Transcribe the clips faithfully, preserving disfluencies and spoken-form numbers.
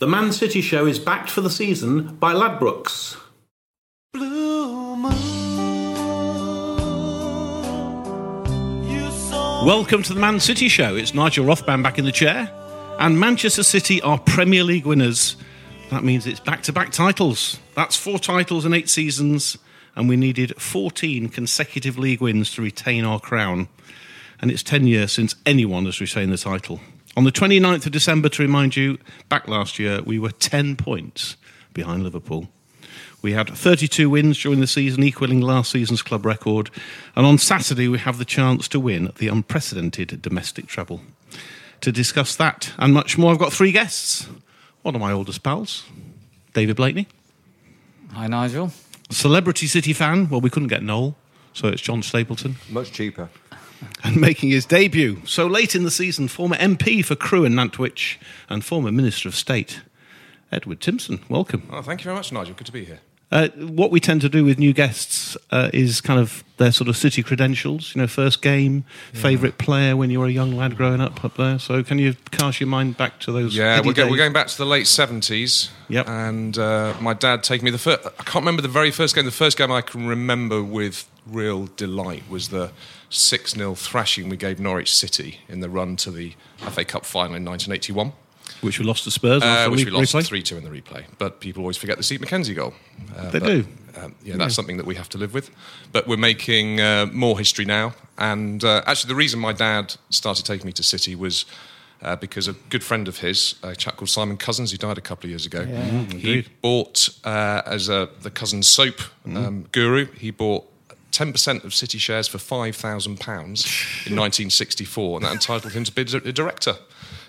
The Man City Show is backed for the season by Ladbrokes. Blue moon, you saw. Welcome to the Man City Show. It's Nigel Rothband back in the chair. And Manchester City are Premier League winners. That means it's back-to-back titles. That's four titles in eight seasons. And we needed fourteen consecutive league wins to retain our crown. And it's ten years since anyone has retained the title. On the twenty-ninth of December, to remind you, back last year, we were ten points behind Liverpool. We had thirty-two wins during the season, equalling last season's club record. And on Saturday, we have the chance to win the unprecedented domestic treble. To discuss that and much more, I've got three guests. One of my oldest pals, David Blakeney. Hi, Nigel. Celebrity City fan. Well, we couldn't get Noel, so it's John Stapleton. Much cheaper. And making his debut so late in the season, former M P for Crewe and Nantwich and former Minister of State, Edward Timpson. Welcome. Oh, thank you very much, Nigel. Good to be here. Uh, what we tend to do with new guests uh, is kind of their sort of city credentials, you know, first game, yeah. favourite player when you were a young lad growing up up there. So can you cast your mind back to those? Yeah, we're, go- we're going back to the late seventies. Yep. And uh, my dad taking me the first... I can't remember the very first game. The first game I can remember with real delight was the six nil thrashing we gave Norwich City in the run to the F A Cup final in nineteen eighty-one. Which we lost to Spurs. Uh, which we lost three two in the replay. But people always forget the Steve McKenzie goal. Uh, they but, do. Um, yeah, that's yeah. something that we have to live with. But we're making uh, more history now. And uh, actually, the reason my dad started taking me to City was uh, because a good friend of his, a chap called Simon Cousins, who died a couple of years ago, yeah. mm, he bought, uh, as a, the Cousins soap um, mm. guru, he bought ten percent of City shares for five thousand pounds in nineteen sixty-four. And that entitled him to be a director.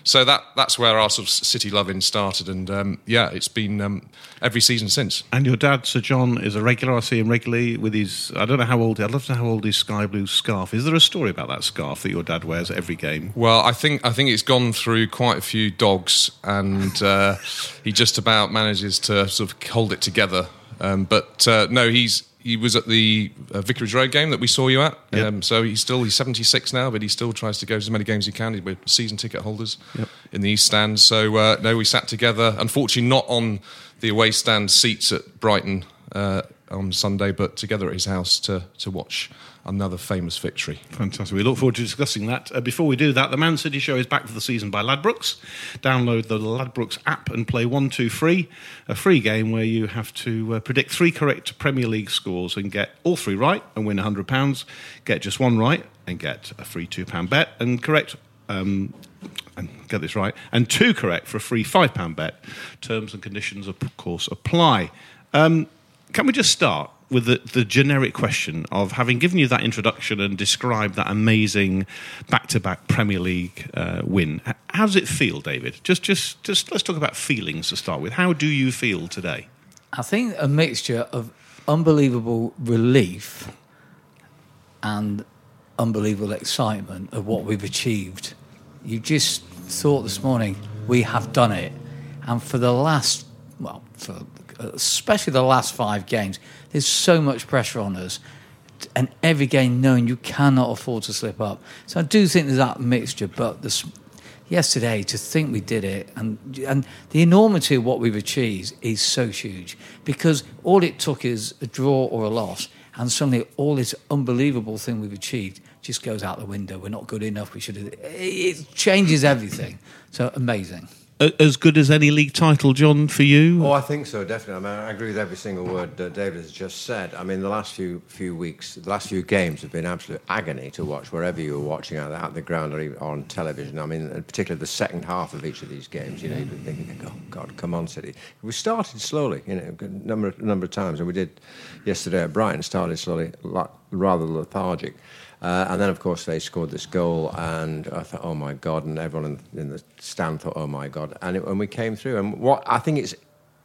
So that, that's where our sort of City loving started. And, um, yeah, it's been um, every season since. And your dad, Sir John, is a regular. I see him regularly with his... I don't know how old... I'd love to know how old his sky blue scarf is. Is there a story about that scarf that your dad wears at every game? Well, I think I think it's gone through quite a few dogs and uh, he just about manages to sort of hold it together. Um, but, uh, no, he's... He was at the uh, Vicarage Road game that we saw you at. Yep. Um, so he's still he's seventy-six now, but he still tries to go to as many games as he can. We're season ticket holders yep. in the East Stand. So, uh, no, we sat together. Unfortunately, not on the away stand seats at Brighton uh, on Sunday, but together at his house to, to watch another famous victory. Fantastic. We look forward to discussing that. Uh, before we do that, the Man City Show is back for the season by Ladbrokes. Download the Ladbrokes app and play one, two, free. A free game where you have to uh, predict three correct Premier League scores and get all three right and win one hundred pounds. Get just one right and get a free two pounds bet and correct... Um, and get this right. And two correct for a free five pounds bet. Terms and conditions, of course, apply. Um, can we just start with the, the generic question of having given you that introduction and described that amazing back-to-back Premier League uh, win? How does it feel, David? Just, just, just let's talk about feelings to start with. How do you feel today? I think a mixture of unbelievable relief and unbelievable excitement of what we've achieved. You just thought this morning, we have done it. And for the last, well, for especially the last five games, there's so much pressure on us, and every game knowing you cannot afford to slip up. So I do think there's that mixture, but this, yesterday, to think we did it, and and the enormity of what we've achieved is so huge, because all it took is a draw or a loss, and suddenly all this unbelievable thing we've achieved just goes out the window. We're not good enough, we should have... It changes everything. So amazing. As good as any league title, John, for you? Oh, I think so, definitely. I mean, I agree with every single word that David has just said. I mean, the last few few weeks, the last few games have been absolute agony to watch, wherever you were watching, either at the ground or even on television. I mean, particularly the second half of each of these games, you know, you've been thinking, oh, God, come on, City. We started slowly, you know, a number, number of times, and we did yesterday at Brighton, started slowly, rather lethargic. Uh, and then, of course, they scored this goal, and I thought, oh, my God, and everyone in, in the stand thought, oh, my God, and, it, and we came through. And what I think it's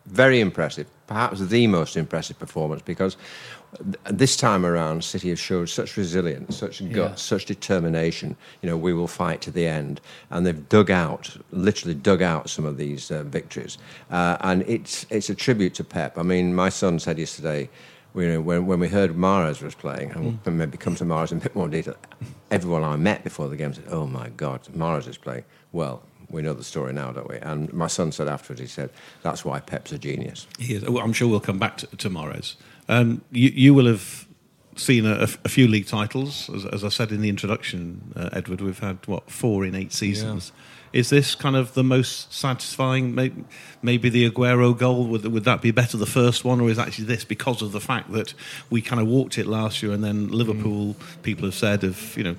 very impressive, perhaps the most impressive performance, because this time around, City have showed such resilience, such guts, yeah. such determination. You know, we will fight to the end, and they've dug out, literally dug out some of these uh, victories. Uh, and it's it's a tribute to Pep. I mean, my son said yesterday, you know, when when we heard Mahrez was playing, and we'll maybe come to Mahrez in a bit more detail. Everyone I met before the game said, "Oh my God, Mahrez is playing." Well, we know the story now, don't we? And my son said afterwards, he said, "That's why Pep's a genius." He is. I'm sure we'll come back to, to Mahrez. Um, you, you will have seen a, a few league titles, as, as I said in the introduction, uh, Edward. We've had what four in eight seasons. Yeah. Is this kind of the most satisfying? Maybe, maybe the Aguero goal, would, would that be better, the first one, or is actually this because of the fact that we kind of walked it last year, and then Liverpool, mm. people have said, have, you know,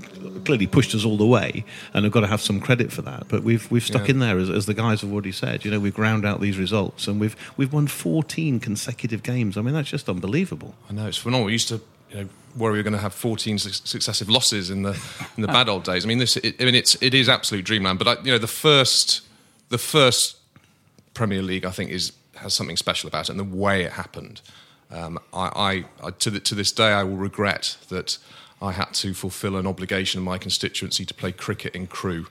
clearly pushed us all the way, and have got to have some credit for that. But we've we've stuck yeah. in there, as, as the guys have already said. You know, we've ground out these results, and we've we've won fourteen consecutive games. I mean, that's just unbelievable. I know, it's phenomenal. We used to, you know, worry we were going to have fourteen su- successive losses in the in the bad old days. I mean, this it, I mean, it's it is absolute dreamland. But I, you know, the first the first Premier League, I think, is has something special about it, and the way it happened. Um, I, I, I to the, to this day, I will regret that I had to fulfil an obligation in my constituency to play cricket in Crewe,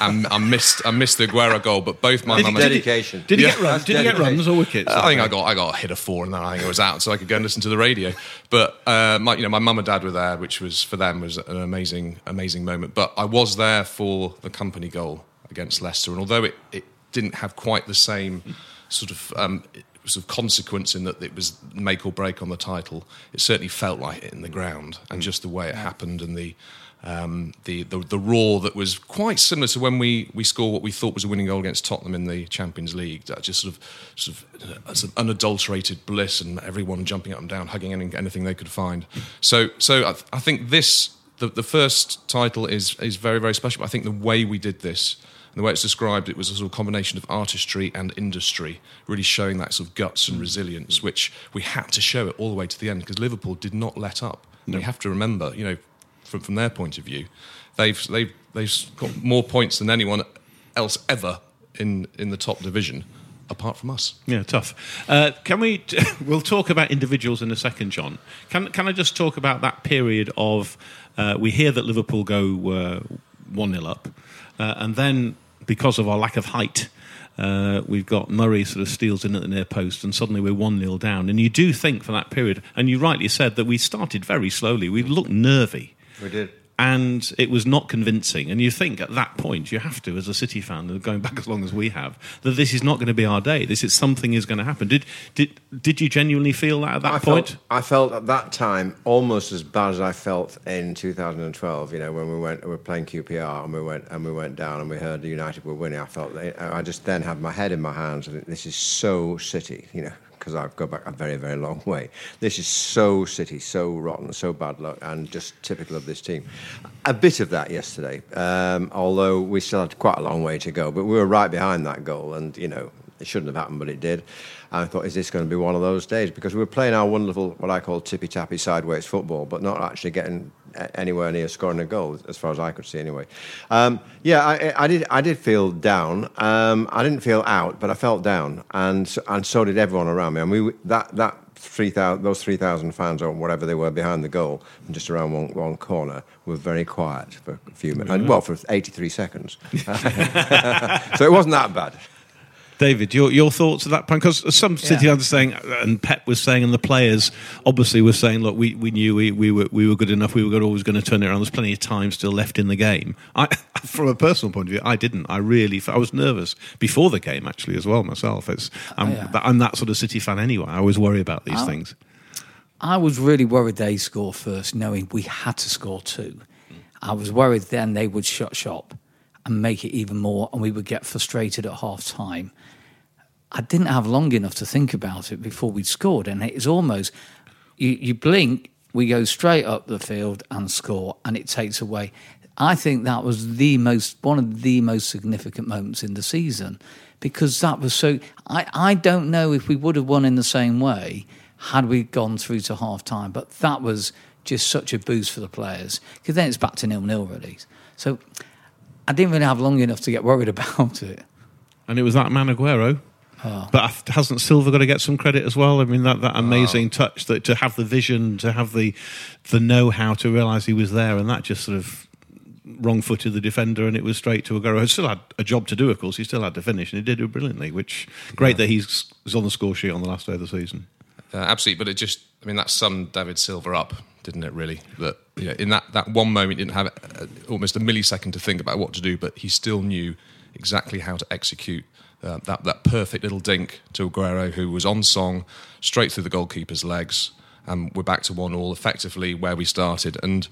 and I missed I missed the Aguero goal. But both my mum and dedication. Did he yeah. get runs? Did he get runs or wickets? Uh, I think I got I got a hit of four, and then I think it was out, so I could go and listen to the radio. But uh, my you know my mum and dad were there, which was for them was an amazing amazing moment. But I was there for the company goal against Leicester, and although it, it didn't have quite the same sort of um, sort of consequence in that it was make or break on the title, it certainly felt like it in the ground, and mm. just the way it happened, and the, um, the the the roar that was quite similar to when we we scored what we thought was a winning goal against Tottenham in the Champions League. That just sort of sort of uh, sort of unadulterated bliss, and everyone jumping up and down, hugging any, anything they could find. So so I, th- I think this the, the first title is is very very special. But I think the way we did this, and the way it's described, it was a sort of combination of artistry and industry, really showing that sort of guts and resilience, which we had to show it all the way to the end, because Liverpool did not let up. No. We have to remember, you know, from, from their point of view, they've they've they've got more points than anyone else ever in in the top division, apart from us. Yeah, tough. Uh, can we? We'll talk about individuals in a second, John. Can can I just talk about that period of? Uh, we hear that Liverpool go uh, one nil up. Uh, and then, because of our lack of height, uh, we've got Murray sort of steals in at the near post, and suddenly we're one nil down. And you do think for that period, and you rightly said that we started very slowly. We looked nervy. We did. And it was not convincing. And you think at that point, you have to, as a City fan, going back as long as we have, that this is not going to be our day. This is something is going to happen. Did did did you genuinely feel that at that I point? Felt, I felt at that time almost as bad as I felt in two thousand twelve. You know, when we went, we were playing Q P R, and we went and we went down, and we heard United were winning. I felt I just then had my head in my hands, and this is so City. You know, because I've gone back a very, very long way. This is so City, so rotten, so bad luck, and just typical of this team. A bit of that yesterday, um, although we still had quite a long way to go, but we were right behind that goal, and, you know, it shouldn't have happened, but it did. And I thought, is this going to be one of those days? Because we were playing our wonderful, what I call tippy-tappy sideways football, but not actually getting anywhere near scoring a goal, as far as I could see anyway. Um, yeah, I, I did I did feel down. Um, I didn't feel out, but I felt down, and and so did everyone around me. And we that that three thousand those three thousand fans, or whatever they were, behind the goal, and just around one, one corner, were very quiet for a few minutes. And, well, for eighty-three seconds. So it wasn't that bad. David, your your thoughts at that point? Because some City fans are saying, and Pep was saying, and the players obviously were saying, look, we, we knew we we were we were good enough, we were always going to turn it around, there's plenty of time still left in the game. I, from a personal point of view, I didn't. I really, I was nervous before the game, actually, as well, myself. It's I'm, oh, yeah. I'm that sort of City fan anyway. I always worry about these I, things. I was really worried they score first, knowing we had to score two. I was worried then they would shut shop and make it even more, and we would get frustrated at half-time. I didn't have long enough to think about it before we'd scored, and it's almost, you, you blink, we go straight up the field and score, and it takes away. I think that was the most, one of the most significant moments in the season, because that was so, I, I don't know if we would have won in the same way had we gone through to half-time, but that was just such a boost for the players, because then it's back to nil-nil really. So I didn't really have long enough to get worried about it. And it was that man Aguero. Oh. But hasn't Silva got to get some credit as well? I mean, that, that amazing oh. touch, that to have the vision, to have the the know-how to realise he was there, and that just sort of wrong-footed the defender, and it was straight to Aguero. He still had a job to do, of course. He still had to finish, and he did it brilliantly, which, great yeah. that he's, he's on the score sheet on the last day of the season. Uh, absolutely, but it just, I mean, that summed David Silva up, didn't it, really? That you know, in that, that one moment, he didn't have uh, almost a millisecond to think about what to do, but he still knew exactly how to execute Uh, that that perfect little dink to Aguero, who was on song, straight through the goalkeeper's legs, and we're back to one all, effectively where we started. And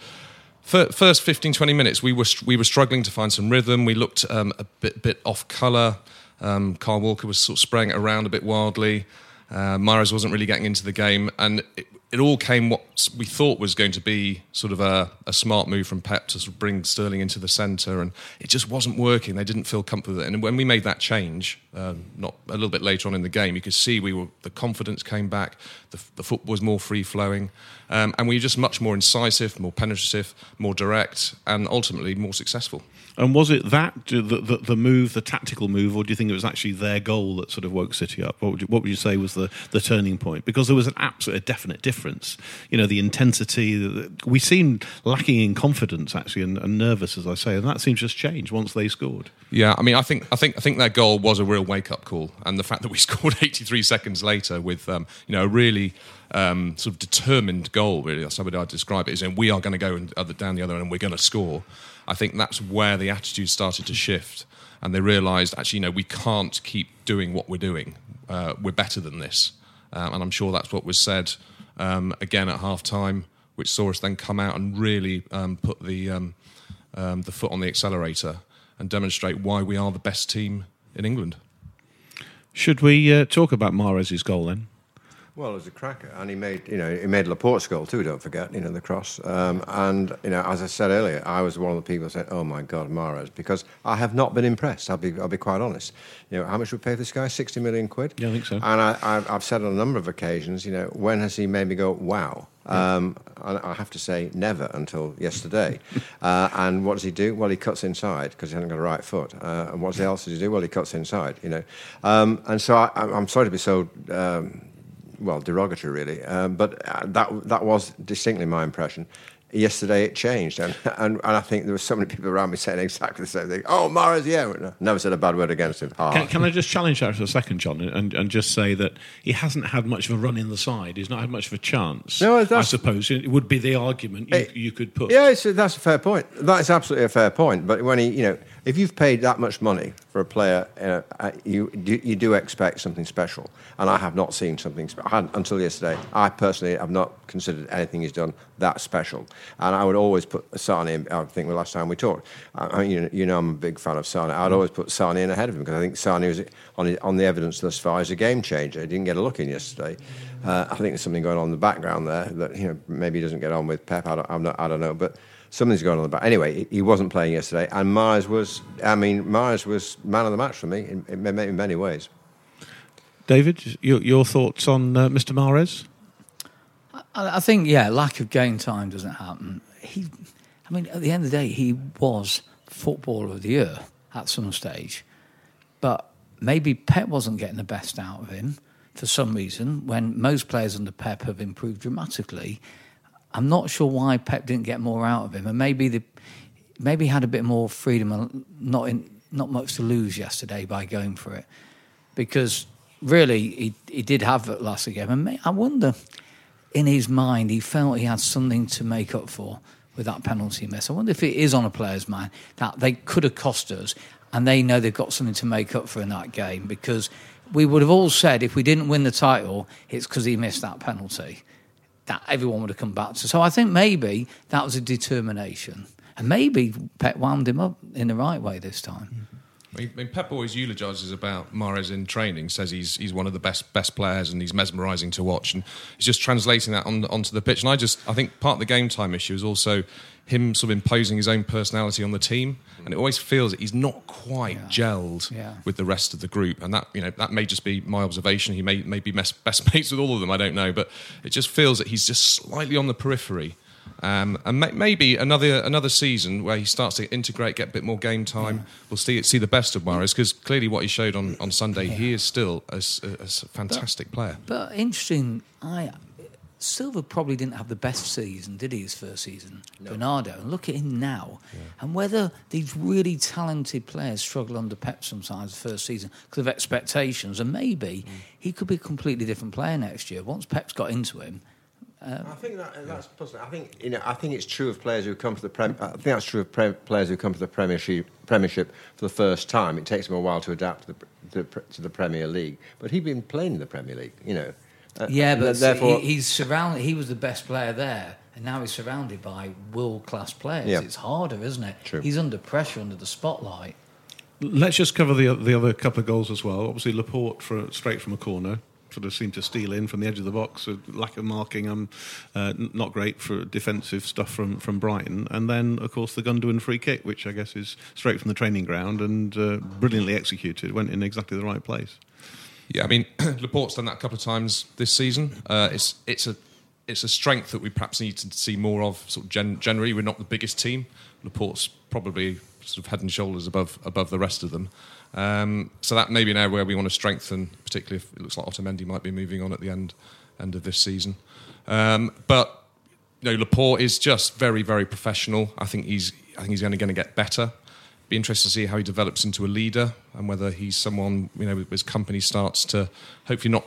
for first fifteen, twenty minutes, we were we were struggling to find some rhythm. We looked um, a bit bit off colour. Um, Carl Walker was sort of spraying it around a bit wildly. Uh, Mahrez wasn't really getting into the game, and it, it all came what we thought was going to be sort of a, a smart move from Pep to sort of bring Sterling into the centre, and it just wasn't working. They didn't feel comfortable with it. And when we made that change, um, not a little bit later on in the game, you could see we were the confidence came back, the, the foot was more free-flowing, um, and we were just much more incisive, more penetrative, more direct, and ultimately more successful. And was it that, the, the, the move, the tactical move, or do you think it was actually their goal that sort of woke City up? What would you, what would you say was the, the turning point? Because there was an absolute definite difference. You know, the intensity, the, we seemed lacking in confidence, actually, and, and nervous, as I say, and that seems just changed once they scored. Yeah, I mean, I think I think, I think think their goal was a real wake-up call, and the fact that we scored eighty-three seconds later with, um, you know, a really... Um, sort of determined goal, really. That's how I'd describe it. Is we are going to go in, other, down the other end, and we're going to score. I think that's where the attitude started to shift, and they realised actually, you know, we can't keep doing what we're doing. Uh, we're better than this, um, and I'm sure that's what was said um, again at half time, which saw us then come out and really um, put the um, um, the foot on the accelerator and demonstrate why we are the best team in England. Should we uh, talk about Mahrez's goal then? Well, it was a cracker, and he made, you know, he made La Porte's goal too. Don't forget, you know, the cross. Um, and you know, as I said earlier, I was one of the people who said, "Oh my God, Mahrez," because I have not been impressed. I'll be, I'll be quite honest. You know, how much we pay for this guy? Sixty million quid. Yeah, I think so. And I, I've, I've said on a number of occasions, you know, when has he made me go, "Wow"? Um, I have to say, never until yesterday. Uh, and what does he do? Well, he cuts inside because he hasn't got a right foot. Uh, and what else does he do? Well, he cuts inside. You know, um, and so I, I'm sorry to be so. Um, Well, derogatory, really, um, but that that was distinctly my impression. Yesterday it changed, and, and and I think there were so many people around me saying exactly the same thing. Oh, Mahrez, yeah, never said a bad word against him. Oh. Can, can I just challenge that for a second, John, and, and just say that he hasn't had much of a run in the side. He's not had much of a chance. No, I suppose it would be the argument you, it, you could put. Yeah, it's, that's a fair point. That is absolutely a fair point. But when he, you know, if you've paid that much money for a player, uh, you do, you do expect something special. And I have not seen something special until yesterday. I personally have not considered anything he's done that special. And I would always put Sane in. I think the last time we talked, I, you, know, you know, I'm a big fan of Sane. I'd always put Sane in ahead of him because I think Sane was on the, on the evidence thus far is a game changer. He didn't get a look in yesterday. Uh, I think there's something going on in the background there that you know maybe he doesn't get on with Pep. I don't, I'm not, I don't know, but something's going on in the back. Anyway, he wasn't playing yesterday, and Mahrez was. I mean, Mahrez was man of the match for me in, in many ways. David, your, your thoughts on uh, Mister Mahrez? I think, yeah, lack of game time doesn't happen. He, I mean, at the end of the day, he was footballer of the year at some stage. But maybe Pep wasn't getting the best out of him for some reason, when most players under Pep have improved dramatically. I'm not sure why Pep didn't get more out of him. And maybe the, maybe he had a bit more freedom and not, in, not much to lose yesterday by going for it. Because, really, he, he did have that last game. And I wonder... in his mind, he felt he had something to make up for with that penalty miss. I wonder if it is on a player's mind that they could have cost us and they know they've got something to make up for in that game, because we would have all said if we didn't win the title, it's because he missed that penalty. That everyone would have come back to. So I think maybe that was a determination. And maybe Pep wound him up in the right way this time. I mean, Pep always eulogises about Mahrez in training, says he's he's one of the best best players and he's mesmerising to watch, and he's just translating that on, onto the pitch. And I just I think part of the game time issue is also him sort of imposing his own personality on the team, and it always feels that he's not quite yeah. gelled yeah. with the rest of the group. And that you know that may just be my observation. He may may be best mates with all of them. I don't know, but it just feels that he's just slightly on the periphery. Um, and may- maybe another another season where he starts to integrate, get a bit more game time. Yeah. We'll see see the best of Mahrez, because clearly what he showed on, on Sunday, yeah. he is still a, a, a fantastic but, player. But interesting, I Silva probably didn't have the best season, did he, his first season? No. Bernardo, and look at him now. Yeah. And whether these really talented players struggle under Pep sometimes the first season because of expectations, and maybe mm. he could be a completely different player next year once Pep's got into him. Um, I think that, that's puzzling. I think you know. I think it's true of players who come to the prem. I think that's true of pre- players who come to the Premiership, premiership for the first time. It takes them a while to adapt to the, the, to the Premier League. But he'd been playing in the Premier League, you know. Uh, yeah, but therefore... he, he's surrounded. He was the best player there, and now he's surrounded by world-class players. Yeah. It's harder, isn't it? True. He's under pressure, under the spotlight. Let's just cover the the other couple of goals as well. Obviously, La Porte for, straight from a corner. Sort of seemed to steal in from the edge of the box. A lack of marking, um, uh, not great for defensive stuff from, from Brighton. And then, of course, the Gundogan free kick, which I guess is straight from the training ground and uh, brilliantly executed, went in exactly the right place. Yeah, I mean, Laporte's done that a couple of times this season. Uh, it's it's a it's a strength that we perhaps need to see more of. Sort of gen- generally, we're not the biggest team. Laporte's probably sort of head and shoulders above above the rest of them. Um, so that may be an area where we want to strengthen, particularly if it looks like Otamendi might be moving on at the end end of this season. Um, but you know, Laporte is just very, very professional. I think he's I think he's only going to get better. Be interested to see how he develops into a leader and whether he's someone, you know, his company starts to hopefully not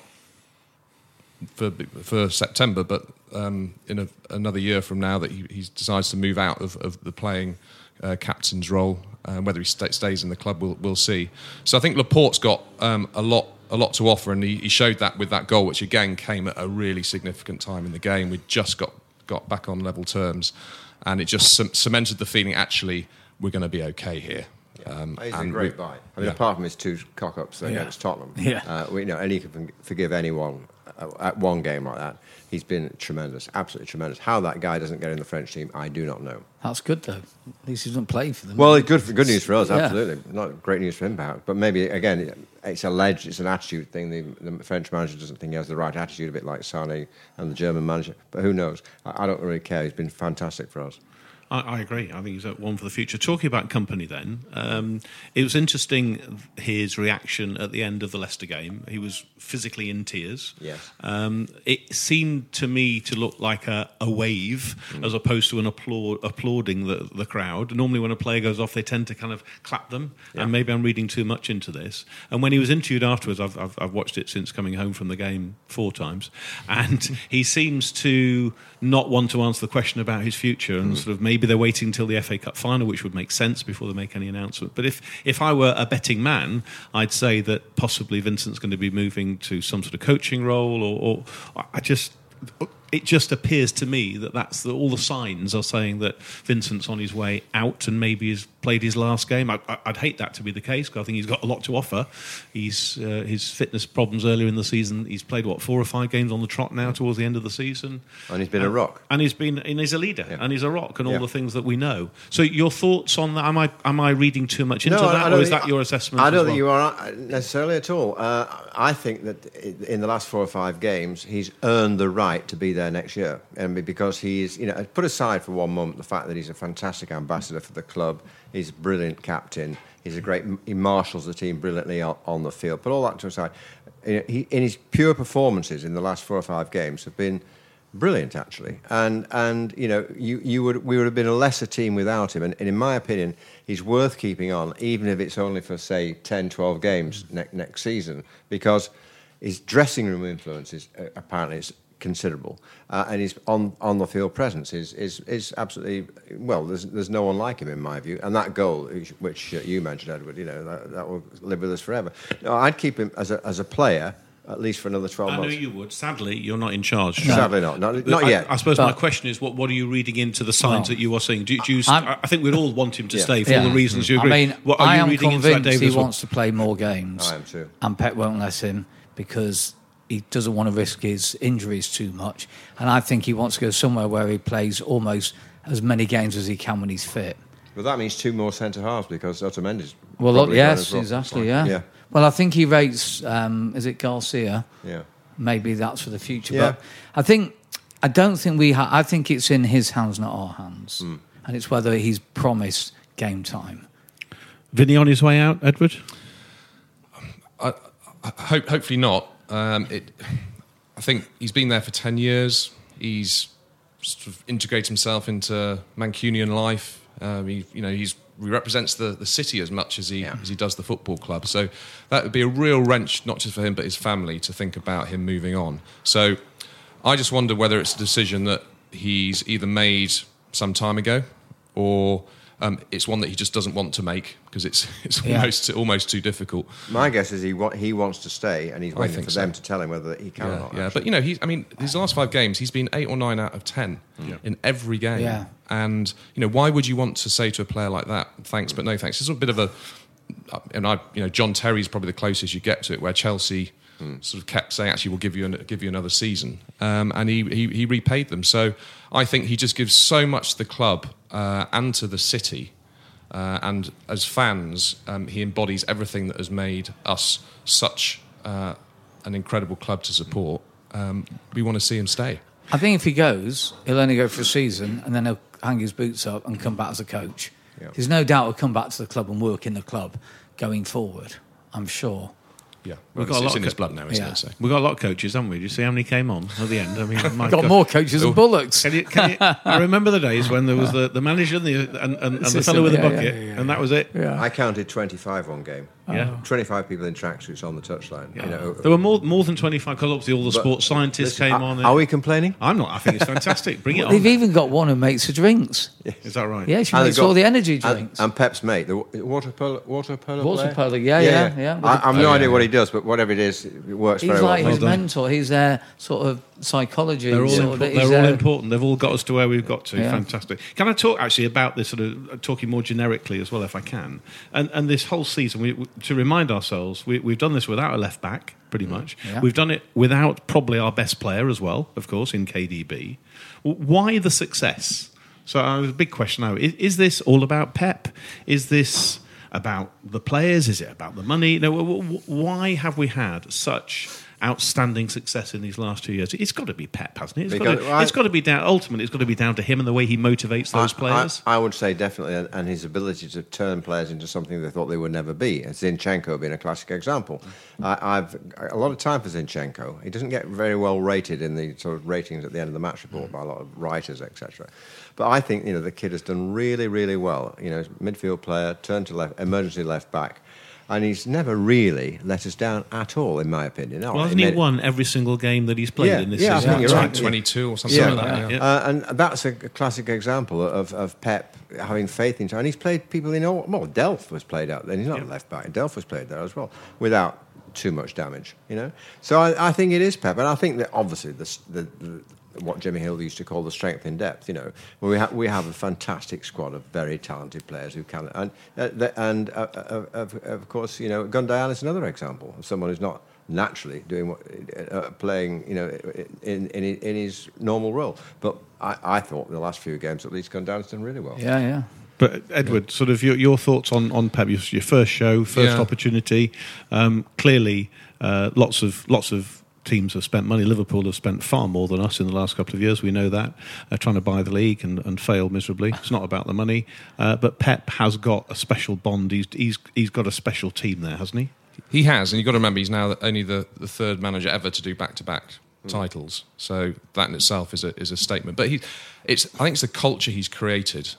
for for September, but um, in a, another year from now that he, he decides to move out of, of the playing uh, captain's role. Um, whether he st- stays in the club, we'll, we'll see. So I think Laporte's got um, a lot a lot to offer, and he, he showed that with that goal, which again came at a really significant time in the game. We just got, got back on level terms, and it just c- cemented the feeling, actually, we're going to be okay here. Yeah. Um, He's and a great we, buy. I mean, yeah. apart from his two cock-ups yeah. against Tottenham, yeah. uh, we, you know, and he can forgive anyone at one game like that. He's been tremendous, absolutely tremendous. How that guy doesn't get in the French team, I do not know. That's good, though. At least he doesn't play for them. Well, it's good, for, good news for us, yeah. absolutely. Not great news for him, perhaps. But maybe, again, it's alleged, it's an attitude thing. The, the French manager doesn't think he has the right attitude, a bit like Sane and the German manager. But who knows? I, I don't really care. He's been fantastic for us. I agree. I think he's one for the future. Talking about company then, um, it was interesting, his reaction at the end of the Leicester game. He was physically in tears. Yes. Um, it seemed to me to look like a, a wave mm. as opposed to an applaud, applauding the, the crowd. Normally when a player goes off, they tend to kind of clap them, yeah. and maybe I'm reading too much into this. And when he was interviewed afterwards, I've, I've, I've watched it since coming home from the game four times, and he seems to not want to answer the question about his future and mm. sort of maybe Maybe they're waiting until the F A Cup final, which would make sense before they make any announcement. But if, if I were a betting man, I'd say that possibly Vincent's going to be moving to some sort of coaching role, or, or I just it just appears to me that that's the, all the signs are saying that Vincent's on his way out and maybe he's played his last game. I, I'd hate that to be the case because I think he's got a lot to offer. He's uh, his fitness problems earlier in the season. He's played what four or five games on the trot now towards the end of the season, and he's been and, a rock. And he's been and he's a leader yeah. and he's a rock and yeah. all the things that we know. So your thoughts on that? Am I am I reading too much into no, that, I, I don't or is think, that your assessment? I don't as well? think you are necessarily at all. Uh, I think that in the last four or five games, he's earned the right to be there next year, and because he is, you know, put aside for one moment the fact that he's a fantastic ambassador for the club, he's a brilliant captain, he's a great, he marshals the team brilliantly on, on the field. Put all that to aside, he, in his pure performances in the last four or five games have been brilliant, actually, and and you know, you you would we would have been a lesser team without him, and, and in my opinion, he's worth keeping on, even if it's only for say ten, twelve games ne- next season, because his dressing room influence is uh, apparently is considerable, uh, and his on on the field presence is is is absolutely, well, there's there's no one like him in my view. And that goal, which uh, you mentioned, Edward, you know, that, that will live with us forever. No, I'd keep him as a as a player at least for another twelve I months. I know you would. Sadly, you're not in charge. No. Sadly not. Not, not yet. I, I suppose but, my question is, what, what are you reading into the signs well, that you are seeing? Do, do you, I, I think we'd all want him to yeah, stay for yeah. all the reasons you agree. I mean, what are I you am reading convinced into that, David, he well? wants to play more games. I am too. And Pep won't let him because he doesn't want to risk his injuries too much. And I think he wants to go somewhere where he plays almost as many games as he can when he's fit. Well, that means two more centre-halves because Otamendi's... Well, look, yes, well. exactly, yeah. yeah. Well, I think he rates, um, is it Garcia? Yeah. Maybe that's for the future. Yeah. But I think I don't think we ha- I think it's in his hands, not our hands. Mm. And it's whether he's promised game time. Vinny on his way out, Edward? I, I hope, hopefully not. Um, it, I think he's been there for ten years. He's sort of integrated himself into Mancunian life. Um, he, you know, he's, he represents the, the city as much as he yeah. as he does the football club. So that would be a real wrench, not just for him, but his family, to think about him moving on. So I just wonder whether it's a decision that he's either made some time ago, or um, it's one that he just doesn't want to make because it's it's yeah. almost almost too difficult. My guess is he wa- he wants to stay, and he's waiting for so. them to tell him whether he can yeah, or not. Yeah, actually. But you know, he, I mean, his last five games, he's been eight or nine out of ten yeah. in every game. Yeah. And you know, why would you want to say to a player like that, thanks but no thanks? It's a bit of a, and I, you know, John Terry's probably the closest you get to it, where Chelsea mm. sort of kept saying, actually, we'll give you an, give you another season, um, and he, he he repaid them. So I think he just gives so much to the club uh, and to the city, uh, and as fans, um, he embodies everything that has made us such uh, an incredible club to support. Um, we want to see him stay. I think if he goes, he'll only go for a season, and then he'll hang his boots up and come back as a coach. Yeah. There's no doubt he'll come back to the club and work in the club going forward, I'm sure. Yeah, well, we've got it's, a lot it's in co- his blood now, isn't yeah. it? So. We've got a lot of coaches, haven't we? Do you see how many came on at the end? I mean, my got God. more coaches than bullocks. Can you, can you, I remember the days when there was the, the manager and the, and, and, and the fellow with yeah, the bucket, yeah, yeah, yeah. and that was it. Yeah. I counted twenty-five one game. Yeah, oh. twenty-five people in tracksuits on the touchline. Yeah. You know, there were more more than twenty-five. Because obviously all the sports scientists listen, came are, on. And, are we complaining? I'm not. I think it's fantastic. Bring well, it on. They've then. even got one who makes the drinks. Yes. Is that right? Yeah, she and makes got, all the energy drinks. And, and Pep's mate, the water polo, water polo, water polo. Yeah, yeah, yeah. I've no idea what he does, but whatever it is, it works he's very like well. He's like his well mentor. He's their sort of psychology. They're all, sort impo- of, they're all uh, important. They've all got us to where we've got to. Yeah. Fantastic. Can I talk actually about this sort of talking more generically as well, if I can? And and this whole season, we, to remind ourselves, we, we've done this without a left back, pretty much. Yeah. We've done it without probably our best player as well, of course, in K D B. Why the success? So uh, a big question now: is, is this all about Pep? Is this about the players? Is it about the money? No, w- w- why have we had such outstanding success in these last two years? It's got to be Pep, hasn't it? It's, because, got, to, I, it's got to be down. Ultimately, it's got to be down to him and the way he motivates those I, players. I, I would say definitely, and, and his ability to turn players into something they thought they would never be. Zinchenko being a classic example. I, I've a lot of time for Zinchenko. He doesn't get very well rated in the sort of ratings at the end of the match report mm. by a lot of writers, et cetera. But I think you know the kid has done really, really well. You know, midfield player, turned to left, emergency left back. And he's never really let us down at all, in my opinion. Well, hasn't he won every single game that he's played yeah, in this yeah, season? Yeah, you're right. twenty-two or something yeah, like that. Yeah. Yeah. Uh, and that's a classic example of, of Pep having faith in time. And he's played people in all... Well, Delph was played out there. He's not yeah. left back. Delph was played there as well, without too much damage, you know? So I, I think it is Pep. And I think that, obviously, the... the, the what Jimmy Hill used to call the strength in depth. You know, we have we have a fantastic squad of very talented players who can, and uh, the, and uh, uh, of, of course, you know, Gundogan is another example of someone who's not naturally doing what uh, playing, you know, in, in in his normal role. But I, I thought in the last few games, at least, Gundogan's done really well. Yeah, yeah. But Edward, sort of your, your thoughts on on Pep? Your first show, first yeah. opportunity. Um, clearly, uh, lots of lots of. teams have spent money. Liverpool have spent far more than us in the last couple of years. We know that. They're trying to buy the league and, and fail miserably. It's not about the money. Uh, but Pep has got a special bond. He's, he's He's got a special team there, hasn't he? He has. And you've got to remember, he's now only the, the third manager ever to do back-to-back mm. titles. So that in itself is a is a statement. But he, it's I think it's the culture he's created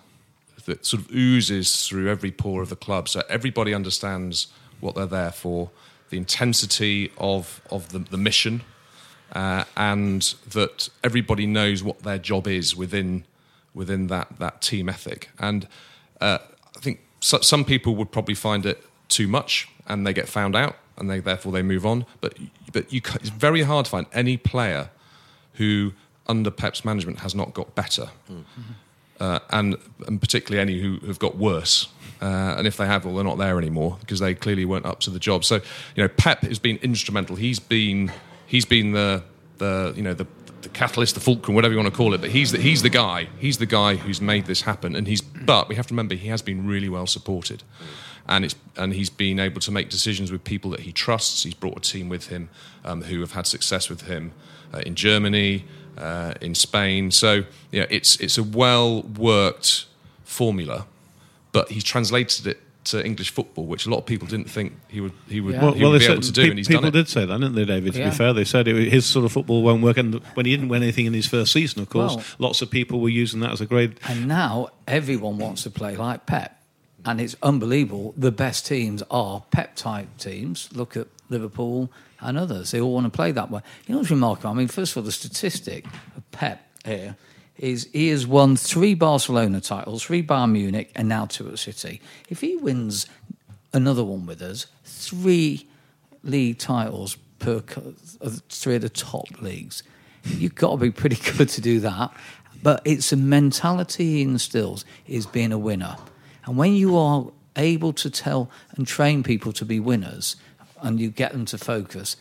that sort of oozes through every pore of the club. So everybody understands what they're there for. The intensity of of the, the mission, uh, and that everybody knows what their job is within within that that team ethic. And uh, I think so, some people would probably find it too much, and they get found out, and they therefore they move on. But but you, it's very hard to find any player who, under Pep's management, has not got better, mm-hmm. uh, and and particularly any who have got worse. Uh, and if they have, well, they're not there anymore because they clearly weren't up to the job. So, you know, Pep has been instrumental. He's been, he's been the, the you know, the, the catalyst, the fulcrum, whatever you want to call it. But he's the, he's the guy. He's the guy who's made this happen. And he's, but we have to remember, he has been really well supported. and it's and he's been able to make decisions with people that he trusts. He's brought a team with him um, who have had success with him uh, in Germany, uh, in Spain. So you know, it's it's a well worked formula, but he's translated it to English football, which a lot of people didn't think he would he would, yeah. well, he would well, be able to do, pe- and he's done it. People did say that, didn't they, David, to yeah. be fair? They said it, his sort of football won't work, and when he didn't win anything in his first season, of course, well, lots of people were using that as a grade. And now everyone wants to play like Pep, and it's unbelievable. The best teams are Pep-type teams. Look at Liverpool and others. They all want to play that way. You know what's remarkable? I mean, first of all, the statistic of Pep here is he has won three Barcelona titles, three Bayern Munich, and now two at City. If he wins another one with us, three league titles per three of the top leagues, you've got to be pretty good to do that. But it's a mentality he instills, is being a winner. And when you are able to tell and train people to be winners and you get them to focus,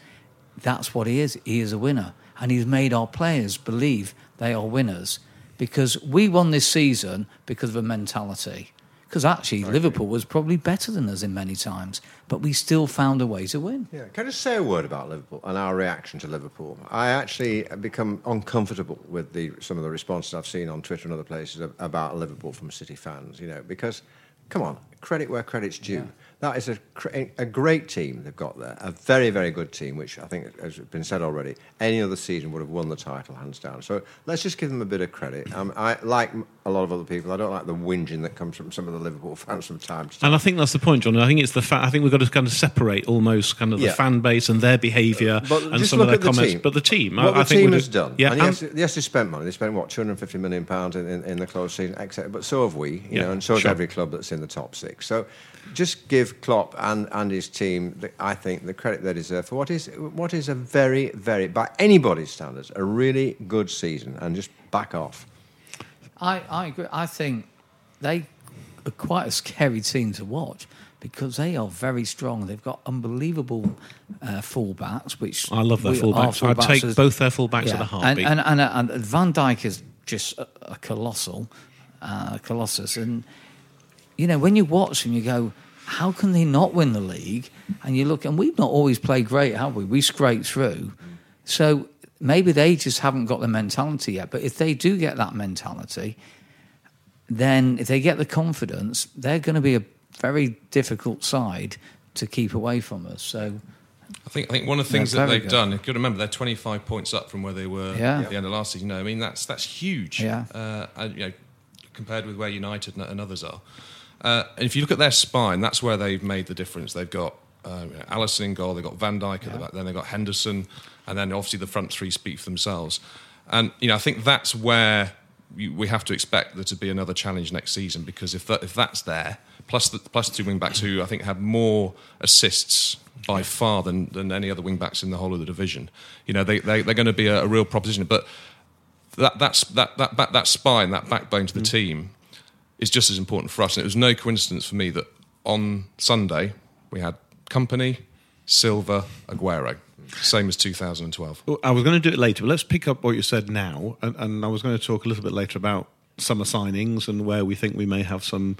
that's what he is. He is a winner. And he's made our players believe they are winners, because we won this season because of a mentality. Because actually, okay. Liverpool was probably better than us in many times, but we still found a way to win. Yeah, can I just say a word about Liverpool and our reaction to Liverpool? I actually become uncomfortable with the, some of the responses I've seen on Twitter and other places about Liverpool from City fans. You know, because come on, credit where credit's due. Yeah. That is a, a great team they've got there, a very, very good team, which I think, as has been said already, any other season would have won the title, hands down. So let's just give them a bit of credit. Um, I like a lot of other people. I don't like the whinging that comes from some of the Liverpool fans from time to time. And I think that's the point, John. I think it's the fa- I think we've got to kind of separate almost kind of the yeah. fan base and their behaviour uh, and some of their comments. The but the team. What I, the I think team has done. Yeah, and yes, and yes, they spent money. They spent, what, two hundred fifty million pounds in, in, in the closed season, et cetera. But so have we, you yeah, know, and so sure. has every club that's in the top six. So just give Klopp and, and his team, the, I think, the credit they deserve for what is what is a very, very, by anybody's standards, a really good season, and just back off. I, I agree. I think they are quite a scary team to watch because they are very strong. They've got unbelievable uh, fullbacks, which I love their fullbacks. fullbacks. I take as, both their fullbacks yeah, at a heartbeat. And, and, and, and Van Dijk is just a, a colossal, uh, colossus, and you know when you watch them, you go, how can they not win the league? And you look, and we've not always played great, have we? We scrape through. So maybe they just haven't got the mentality yet. But if they do get that mentality, then if they get the confidence, they're going to be a very difficult side to keep away from us. So I think I think one of the things that they've good. done, if you remember, they're twenty-five points up from where they were yeah. at the end of last season. You know, I mean, that's that's huge. Yeah. Uh, and, you know, compared with where United and others are. Uh, and if you look at their spine, that's where they've made the difference. They've got uh, you know, Alisson in goal, they've got Van Dijk at yeah. the back, then they've got Henderson, and then obviously the front three speak for themselves. And you know, I think that's where you, we have to expect there to be another challenge next season, because if that, if that's there, plus the plus two wing backs who I think had more assists by far than, than any other wing backs in the whole of the division, you know, they, they they're going to be a, a real proposition. But that that's that that back, that spine, that backbone to the mm. team, is just as important for us. And it was no coincidence for me that on Sunday we had Company, Silva, Aguero, same as two thousand twelve. Well, I was going to do it later, but let's pick up what you said now. And, and I was going to talk a little bit later about summer signings and where we think we may have some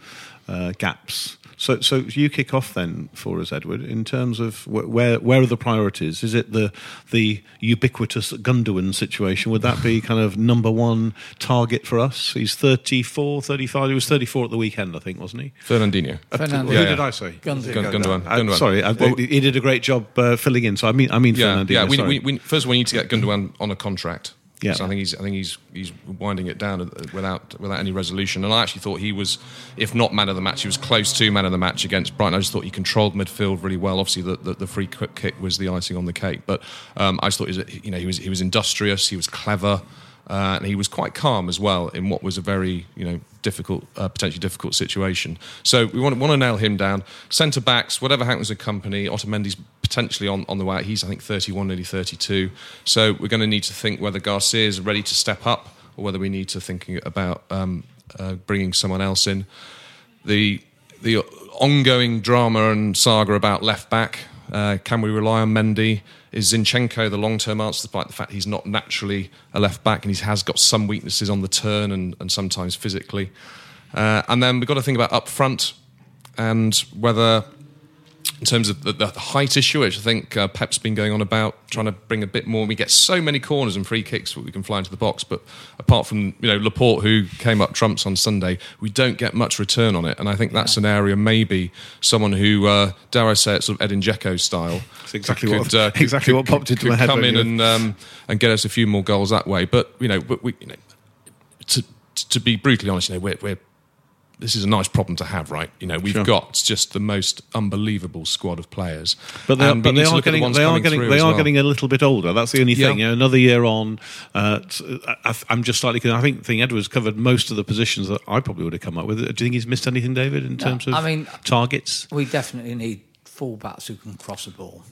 uh, gaps. So, so you kick off then for us, Edward, in terms of where where are the priorities? Is it the the ubiquitous Gundogan situation? Would that be kind of number one target for us? He's thirty-four, thirty-five. He was thirty-four at the weekend, I think, wasn't he? Fernandinho. Fernandinho. Who yeah, yeah. did I say? Gundogan. Gundogan. Gundogan. Uh, sorry, I, well, he did a great job uh, filling in. So I mean, I mean, yeah, Fernandinho. Yeah, we, we, we, first of all, we need to get Gundogan on a contract. Yeah. So I think he's I think he's he's winding it down without without any resolution. And I actually thought he was, if not man of the match, he was close to man of the match against Brighton. I just thought he controlled midfield really well. Obviously, the, the, the free kick was the icing on the cake. But um, I just thought he was, you know he was he was industrious, he was clever, uh, and he was quite calm as well in what was a very you know difficult uh, potentially difficult situation. So we want want to nail him down. Centre backs, whatever happens with Company, Otamendi's potentially on, on the way out. He's, I think, thirty-one, nearly thirty-two. So we're going to need to think whether Garcia is ready to step up or whether we need to think about um, uh, bringing someone else in. The the ongoing drama and saga about left-back, uh, can we rely on Mendy? Is Zinchenko the long-term answer, despite the fact he's not naturally a left-back and he has got some weaknesses on the turn and, and sometimes physically? Uh, and then we've got to think about up front. and whether, in terms of the, the height issue, which I think uh, Pep's been going on about, trying to bring a bit more. We get so many corners and free kicks that we can fly into the box, but apart from, you know, La Porte, who came up trumps on Sunday, we don't get much return on it. And I think that's an area maybe someone who, uh, dare I say it, sort of Edin Dzeko style. That's exactly could, what, uh, could, exactly could, what popped into could my head. Come in you? and um, and get us a few more goals that way. But you know, but we you know, to to be brutally honest, you know, we're we're. This is a nice problem to have, right? You know, we've sure. got just the most unbelievable squad of players. But they are, but they are getting, the they are getting, they are well. getting a little bit older. That's the only thing. Yeah. You know, another year on, uh, I, I'm just slightly. I think, think Edward's covered most of the positions that I probably would have come up with. Do you think he's missed anything, David, in no, terms of I mean, targets? We definitely need full-backs who can cross a ball.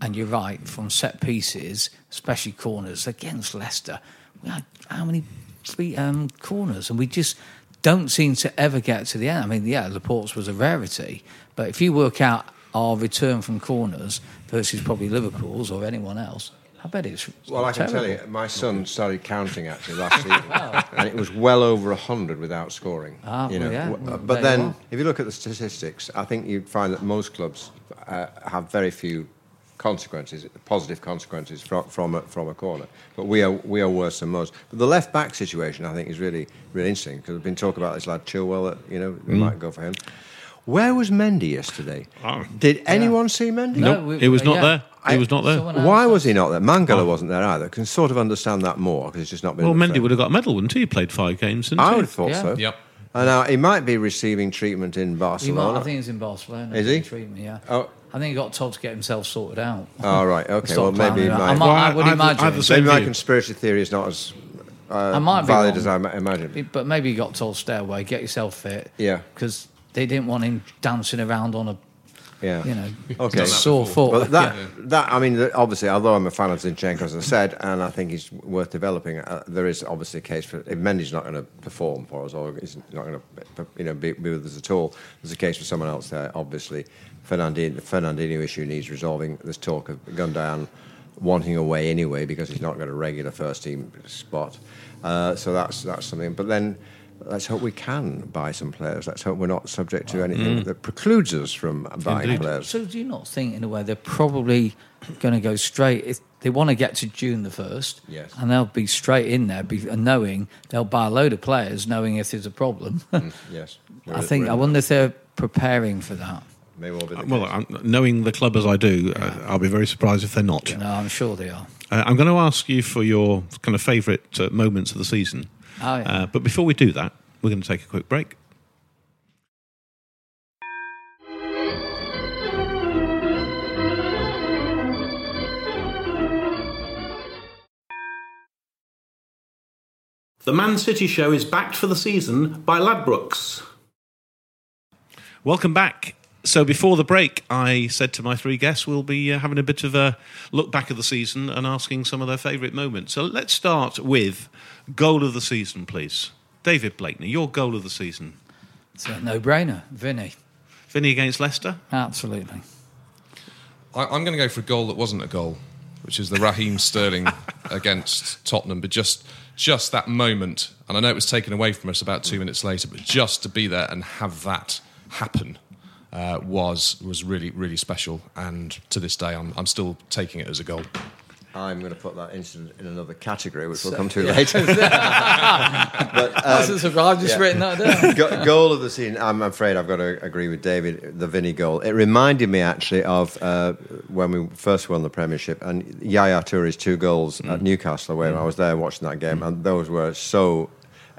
And you're right, from set pieces, especially corners, against Leicester, we had how many three um, corners? And we just don't seem to ever get to the end. I mean, yeah, Laporte's was a rarity, but if you work out our return from corners versus probably Liverpool's or anyone else, I bet it's Well, I terrible. Can tell you, my son started counting, actually, last season, wow. and it was well over one hundred without scoring. Ah, you know? well, yeah. Well, but then, you if you look at the statistics, I think you'd find that most clubs uh, have very few consequences, positive consequences from from a, from a corner, but we are we are worse than most. But the left back situation, I think, is really really interesting because we've been talking about this lad Chilwell. That, you know, we mm. might go for him. Where was Mendy yesterday? Oh. Did anyone yeah. see Mendy? No, nope. we, he was not yeah. there. He was not there. Why was he not there? Mangala oh. wasn't there either. I can sort of understand that more because it's just not been. Well, Mendy would have got a medal, wouldn't he? He played five games, didn't I he? would have thought yeah. so. Yep. And now he might be receiving treatment in Barcelona. Might, I think he's in Barcelona. Is he? Treatment, yeah. Oh. I think he got told to get himself sorted out. Oh, right, okay. Well, maybe my, I, might, well, I, I would I, imagine. I the maybe my conspiracy theory is not as uh, I might valid as I imagine. But maybe he got told, stay away, get yourself fit. Yeah. Because they didn't want him dancing around on a yeah. you know, okay. sore foot. But that, yeah. that, I mean, obviously, although I'm a fan of Zinchenko, as I said, and I think he's worth developing, uh, there is obviously a case for, if Mendy's not going to perform for us or he's not going to you know, be, be with us at all, there's a case for someone else there, obviously. Fernandinho, the Fernandinho issue needs resolving. There's talk of Gundogan wanting away anyway because he's not got a regular first-team spot. Uh, so that's that's something. But then let's hope we can buy some players. Let's hope we're not subject to anything mm. that precludes us from buying Indeed. players. So do you not think, in a way, they're probably going to go straight? If they want to get to June the first, yes. and they'll be straight in there, be, knowing they'll buy a load of players, knowing if there's a problem. mm, yes. We're, I think. I wonder if they're preparing for that. May well, be the well I'm, knowing the club as I do, yeah. uh, I'll be very surprised if they're not. Yeah, no, I'm sure they are. Uh, I'm going to ask you for your kind of favourite uh, moments of the season. Oh, yeah. Uh, but before we do that, we're going to take a quick break. The Man City Show is backed for the season by Ladbrokes. Welcome back. So before the break, I said to my three guests, we'll be uh, having a bit of a look back at the season and asking some of their favourite moments. So let's start with goal of the season, please. David Blakeney, your goal of the season. It's a no-brainer, Vinny. Vinny against Leicester? Absolutely. I, I'm going to go for a goal that wasn't a goal, which is the Raheem Sterling against Tottenham, but just just that moment. And I know it was taken away from us about two minutes later, but just to be there and have that happen Uh, was was really, really special, and to this day I'm I'm still taking it as a goal. I'm going to put that incident in another category, which so, we'll come to yeah. later. But, um, That's a, I've just yeah. written that down. Go- goal of the season, I'm afraid I've got to agree with David, the Vinny goal. It reminded me, actually, of uh, when we first won the Premiership, and Yaya Touré's two goals mm. at Newcastle, where mm. I was there watching that game, mm. and those were so...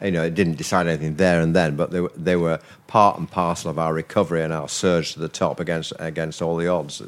You know, it didn't decide anything there and then, but they were, they were part and parcel of our recovery and our surge to the top against against all the odds.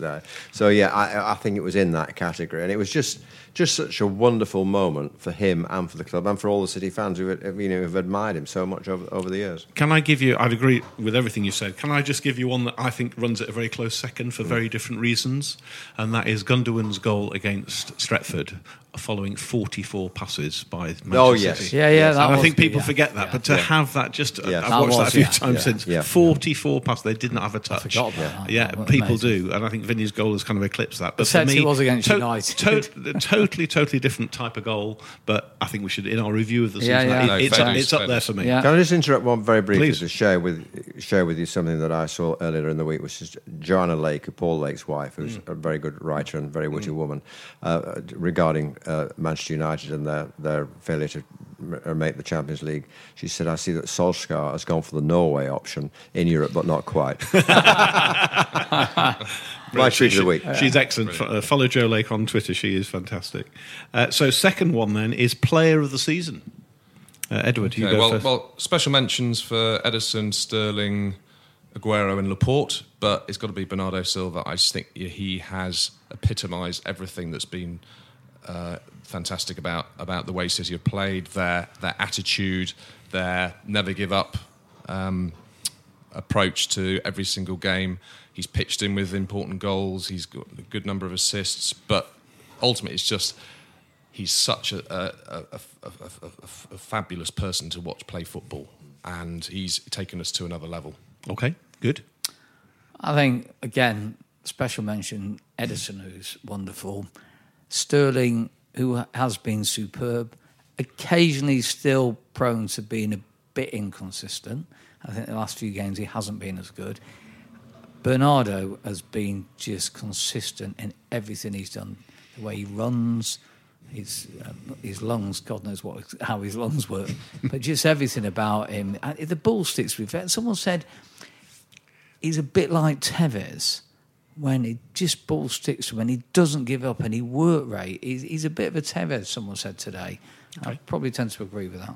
So, yeah, I, I think it was in that category. And it was just just such a wonderful moment for him and for the club and for all the City fans who have, you know, have admired him so much over, over the years. Can I give you... I'd agree with everything you said. Can I just give you one that I think runs at a very close second for mm. very different reasons? And that is Gundogan's goal against Stretford. following forty-four passes by Manchester oh, yes. City. Yeah, yeah. Yes. That and was, I think people yeah. forget that, yeah. but to yeah. have that just... Yes. I've that watched was, that a few yeah. times yeah. since. Yeah. forty-four yeah. passes. They did not have a touch. I forgot about yeah. that. Yeah, people amazing. do. And I think Vinny's goal has kind of eclipsed that. But for me, it was against to- United. To- totally, totally different type of goal, but I think we should, in our review of the season, yeah, yeah. No, it's, up, it's up there for me. Yeah. Can I just interrupt one very briefly Please. to share with, share with you something that I saw earlier in the week, which is Joanna Lake, Paul Lake's wife, who's mm. a very good writer and very witty mm. woman, uh, regarding uh, Manchester United and their, their failure to m- make the Champions League. She said, I see that Solskjaer has gone for the Norway option in Europe, but not quite. My tweet of the week. She's excellent. Brilliant. Follow Jo Lake on Twitter. She is fantastic. Uh, so second one then is player of the season. Uh, Edward, okay, you go well, first. Well, special mentions for Edison, Sterling, Aguero and La Porte, but it's got to be Bernardo Silva. I just think he has epitomised everything that's been uh, fantastic about, about the way City have played, their their attitude, their never give up um, approach to every single game. He's pitched in with important goals. He's got a good number of assists, but ultimately it's just... He's such a, a, a, a, a, a fabulous person to watch play football, and he's taken us to another level. Okay, good. I think, again, special mention, Edison, who's wonderful. Sterling, who has been superb. Occasionally still prone to being a bit inconsistent. I think the last few games he hasn't been as good. Bernardo has been just consistent in everything he's done, the way he runs... His um, his lungs, God knows what how his lungs work, but just everything about him. The ball sticks with it. Someone said he's a bit like Tevez when he just ball sticks to him and he doesn't give up and he work rate. He's, he's a bit of a Tevez, someone said today. Okay. I probably tend to agree with that.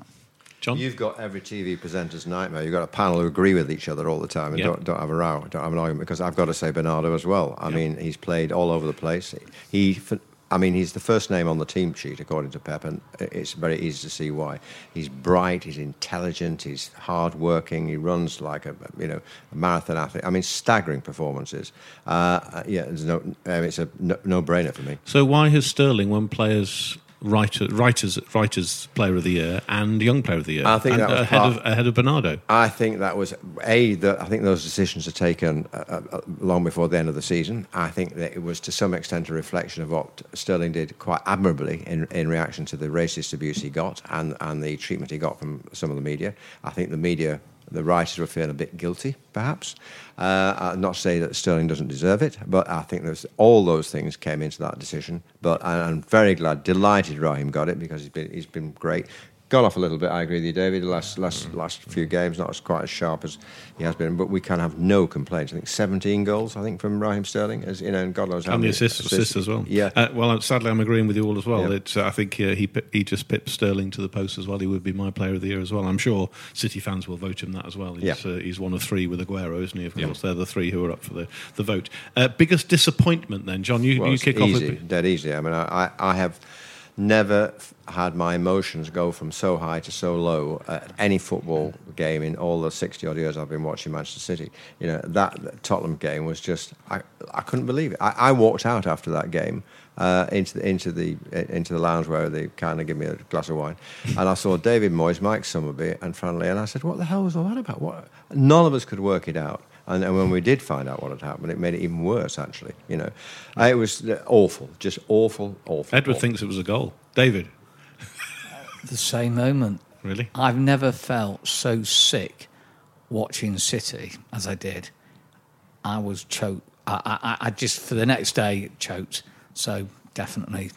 John? You've got every T V presenter's nightmare. You've got a panel who agree with each other all the time and yep. don't, don't have a row, don't have an argument, because I've got to say Bernardo as well. I yep. mean, he's played all over the place. He... For, I mean, he's the first name on the team sheet, according to Pep, and it's very easy to see why. He's bright, he's intelligent, he's hard-working, he runs like a you know a marathon athlete. I mean, staggering performances. Uh, yeah, there's no, I mean, it's a no, no-brainer for me. So why has Sterling won players, writer, writers, writers Player of the Year and Young Player of the Year? I think and that was ahead part, of ahead of Bernardo. I think that was a. The, I think those decisions are taken uh, uh, long before the end of the season. I think that it was to some extent a reflection of what Sterling did quite admirably in in reaction to the racist abuse he got and and the treatment he got from some of the media. I think the media. The writers were feeling a bit guilty, perhaps. Uh, not to say that Sterling doesn't deserve it, but I think there's all those things came into that decision. But I'm very glad, delighted Raheem got it, because he's been he's been great. Got off a little bit, I agree with you, David. The last last last few games, not as quite as sharp as he has been, but we can have no complaints. I think seventeen goals, I think, from Raheem Sterling, as you know, and God knows how many assists, assists as well. Yeah. Uh, well, sadly, I'm agreeing with you all as well. Yeah. It's, uh, I think uh, he he just pipped Sterling to the post as well. He would be my player of the year as well. I'm sure City fans will vote him that as well. He's, yeah. uh, he's one of three with Aguero, isn't he? Of course, yeah. they're the three who are up for the the vote. Uh, biggest disappointment, then, John? You well, you kick easy, off with dead easy. I mean, I I have. Never had my emotions go from so high to so low at any football game in all the sixty-odd years I've been watching Manchester City. You know, that, that Tottenham game was just... I, I couldn't believe it. I, I walked out after that game uh, into the into the, into the lounge where they kind of give me a glass of wine, and I saw David Moyes, Mike Summerby and Fran Lee, and I said, what the hell was all that about? What? None of us could work it out. And, and when we did find out what had happened, it made it even worse, actually. You know, uh, it was awful, just awful, awful. Edward awful. thinks it was a goal. David? The same moment. Really? I've never felt so sick watching City as I did. I was choked. I, I, I just, for the next day, choked. So, definitely...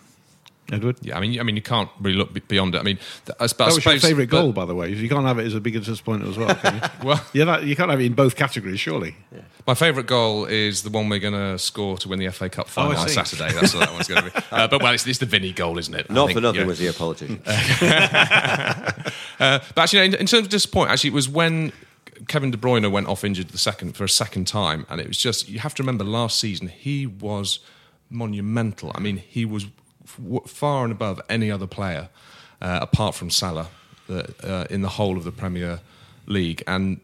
Edward? Yeah, I mean, I mean, you can't really look beyond it. I mean, I suppose, that was your favourite goal, by the way. You can't have it as a big disappointment as well, can you? Well, yeah, that, you can't have it in both categories, surely. Yeah. My favourite goal is the one we're going to score to win the F A Cup final oh, on Saturday. That's what that one's going to be. Uh, but well, it's, it's the Vinny goal, isn't it? Not think, for nothing you know. Was he a politician. uh, but actually, you know, in, in terms of disappointment, actually, it was when Kevin De Bruyne went off injured the second for a second time, and it was just you have to remember last season he was monumental. I mean, he was. Far and above any other player, uh, apart from Salah, uh, uh, in the whole of the Premier League, and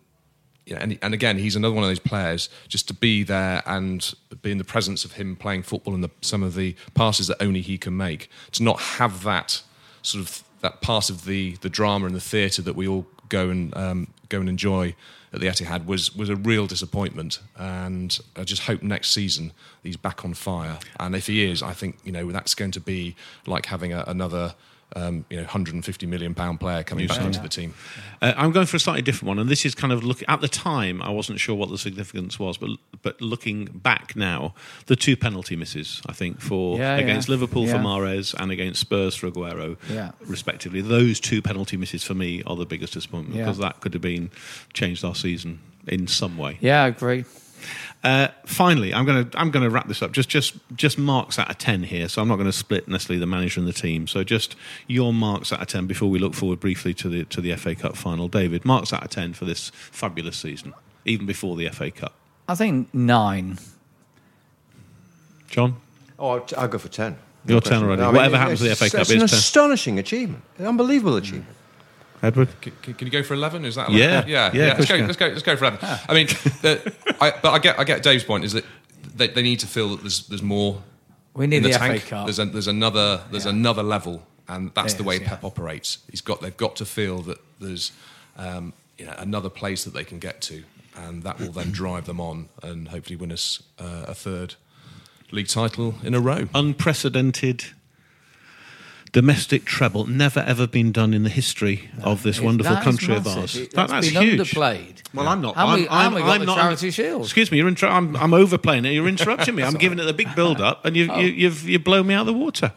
you know, and and again, he's another one of those players, just to be there and be in the presence of him playing football and the, some of the passes that only he can make, to not have that sort of that part of the the drama and the theatre that we all go and um, go and enjoy at the Etihad was was a real disappointment. And I just hope next season he's back on fire. And if he is, I think, you know, that's going to be like having a, another um, you know one hundred fifty million pounds player coming back into the team. Uh, I'm going for a slightly different one, and this is kind of look at the time I wasn't sure what the significance was, but but looking back now, the two penalty misses I think for yeah, against yeah. Liverpool yeah. for Mahrez and against Spurs for Aguero, yeah. respectively. Those two penalty misses for me are the biggest disappointment yeah. because that could have been changed our season in some way. Yeah, I agree. Uh, finally, I'm going to I'm going to wrap this up. Just just just marks out of ten here, so I'm not going to split necessarily the manager and the team. So just your marks out of ten before we look forward briefly to the to the F A Cup final. David, marks out of ten for this fabulous season, even before the F A Cup. I think nine. John? Oh, I'll go for ten. No Your ten already. No, I mean, Whatever happens to the F A Cup, it's an ten. Astonishing achievement, an unbelievable achievement. Edward, can, can you go for eleven? Is that eleven? Yeah, yeah, yeah, yeah. Let's go. Let's go. Let's go for eleven. Yeah. I mean, the, I, but I get, I get Dave's point is that they, they need to feel that there's, there's more. We need in the, the tank. F A Cup. There's, a, there's another, there's yeah. another level, and that's it the way is, Pep yeah. operates. He's got, they've got to feel that there's, um, you know, another place that they can get to, and that will then drive them on and hopefully win us uh, a third league title in a row. Unprecedented. Domestic treble, never ever been done in the history no, of this wonderful country of ours. It, that, that's been huge. Underplayed. Well, yeah. I'm not. I'm, we, I'm, we got I'm the not. Charity Shield. Excuse me, you're inter- I'm, I'm overplaying it. You're interrupting me. I'm giving it a big build-up, and you, oh. you, you've you blown me out of the water.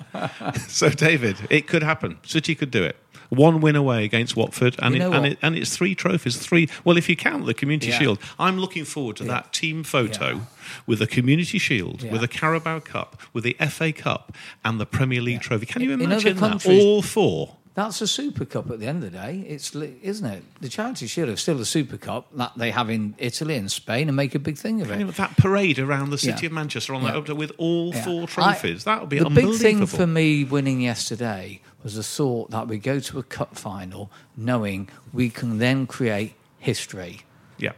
So, David, it could happen. City could do it. One win away against Watford, and you know it, and, it, and it's three trophies. Three. Well, if you count the Community yeah. Shield, I'm looking forward to yeah. that team photo yeah. with a Community Shield, yeah. with a Carabao Cup, with the F A Cup, and the Premier League yeah. trophy. Can you imagine that? All four. That's a Super Cup at the end of the day, it's isn't it? The Charity Shield is still a Super Cup that they have in Italy and Spain and make a big thing of it. I mean, that parade around the city yeah. of Manchester on yeah. that with all yeah. four trophies, I, that would be the unbelievable. The big thing for me winning yesterday was the thought that we go to a cup final knowing we can then create history. Yeah.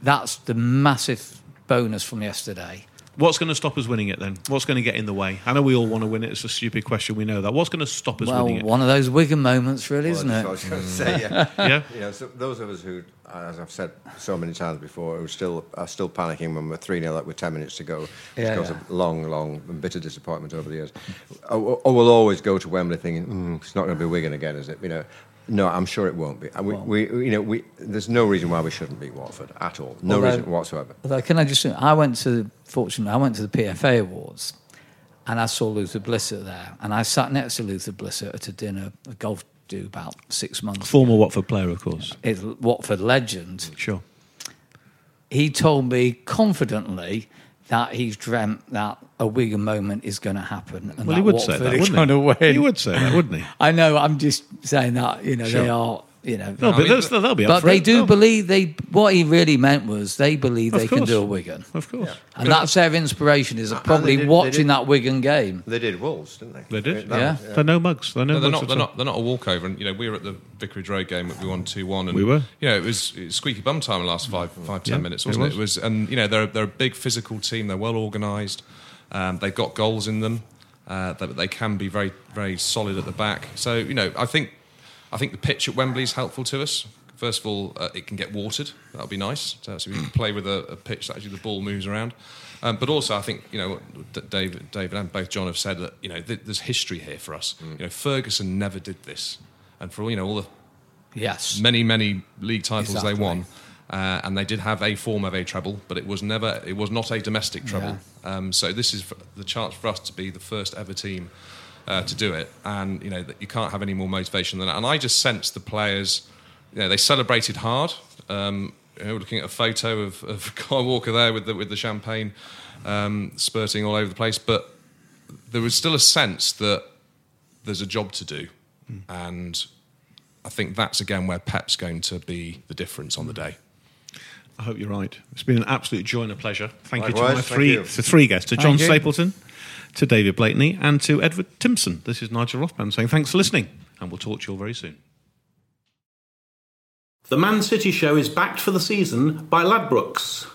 That's the massive bonus from yesterday. What's going to stop us winning it then? What's going to get in the way? I know we all want to win it. It's a stupid question. We know that. What's going to stop us well, winning it? Well, one of those Wigan moments, really, well, isn't it? I was going to say, yeah. yeah? You know, so those of us who, as I've said so many times before, who still are still panicking when we're three nil up with ten minutes to go, which yeah, caused yeah. a long, long and bitter disappointment over the years. Or we'll always go to Wembley thinking, mm, it's not going to be Wigan again, is it? You know. No, I'm sure it won't be. We, well, we, you know, we, there's no reason why we shouldn't beat Watford at all. No although, reason whatsoever. Although, can I just? I went to, fortunately, I went to the P F A Awards, and I saw Luther Blissett there, and I sat next to Luther Blissett at a dinner, a golf do about six months. Former ago. Watford player, of course. It's Watford legend. Sure. He told me confidently that he's dreamt that a Wigan moment is going to happen. And well, he would Watford say that, wouldn't he? He would say that, wouldn't he? I know, I'm just saying that, you know, sure. they are, you know... No, but I mean, they'll be up But for they it. do oh. believe, they. what he really meant was they believe of they course. can do a Wigan. Of course. Yeah. And yeah. that's their inspiration, is probably did, watching that Wigan game. They did Wolves, didn't they? They did, that yeah. Was, yeah. They're no mugs. They're, no no, they're, mugs not, they're, not, they're not a walkover. And, you know, we were at the Vicarage Road game that we won two one. And, we were. You know, it was, it was squeaky bum time the last five, five ten yeah, minutes, wasn't it? Was. it was, and, you know, they're, they're a big physical team. They're well organised. Um, they've got goals in them, uh, but they can be very, very solid at the back. So, you know, I think I think the pitch at Wembley is helpful to us. First of all, uh, it can get watered. That'll be nice. So, so we can play with a, a pitch that actually the ball moves around. Um, but also, I think, you know, David, David and both John have said that, you know, th- there's history here for us. Mm. You know, Ferguson never did this, and for all you know, all the yes, many, many league titles exactly. they won. Uh, and they did have a form of a treble, but it was never, it was not a domestic treble. Yeah. Um, so this is the chance for us to be the first ever team uh, to do it, and you know that you can't have any more motivation than that. And I just sensed the players, you know, they celebrated hard. Um, you know, looking at a photo of, of Kyle Walker there with the with the champagne um, spurting all over the place, but there was still a sense that there's a job to do, mm. and I think that's again where Pep's going to be the difference on the day. I hope you're right. It's been an absolute joy and a pleasure. Thank Likewise, you to my three, to three guests, to John Stapleton, to David Blakeney, and to Edward Timpson. This is Nigel Rothband saying thanks for listening, and we'll talk to you all very soon. The Man City Show is backed for the season by Ladbrokes.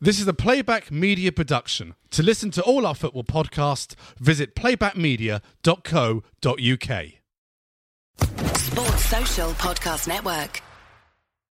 This is a Playback Media production. To listen to all our football podcasts, visit playback media dot co dot uk. Sports Social Podcast Network.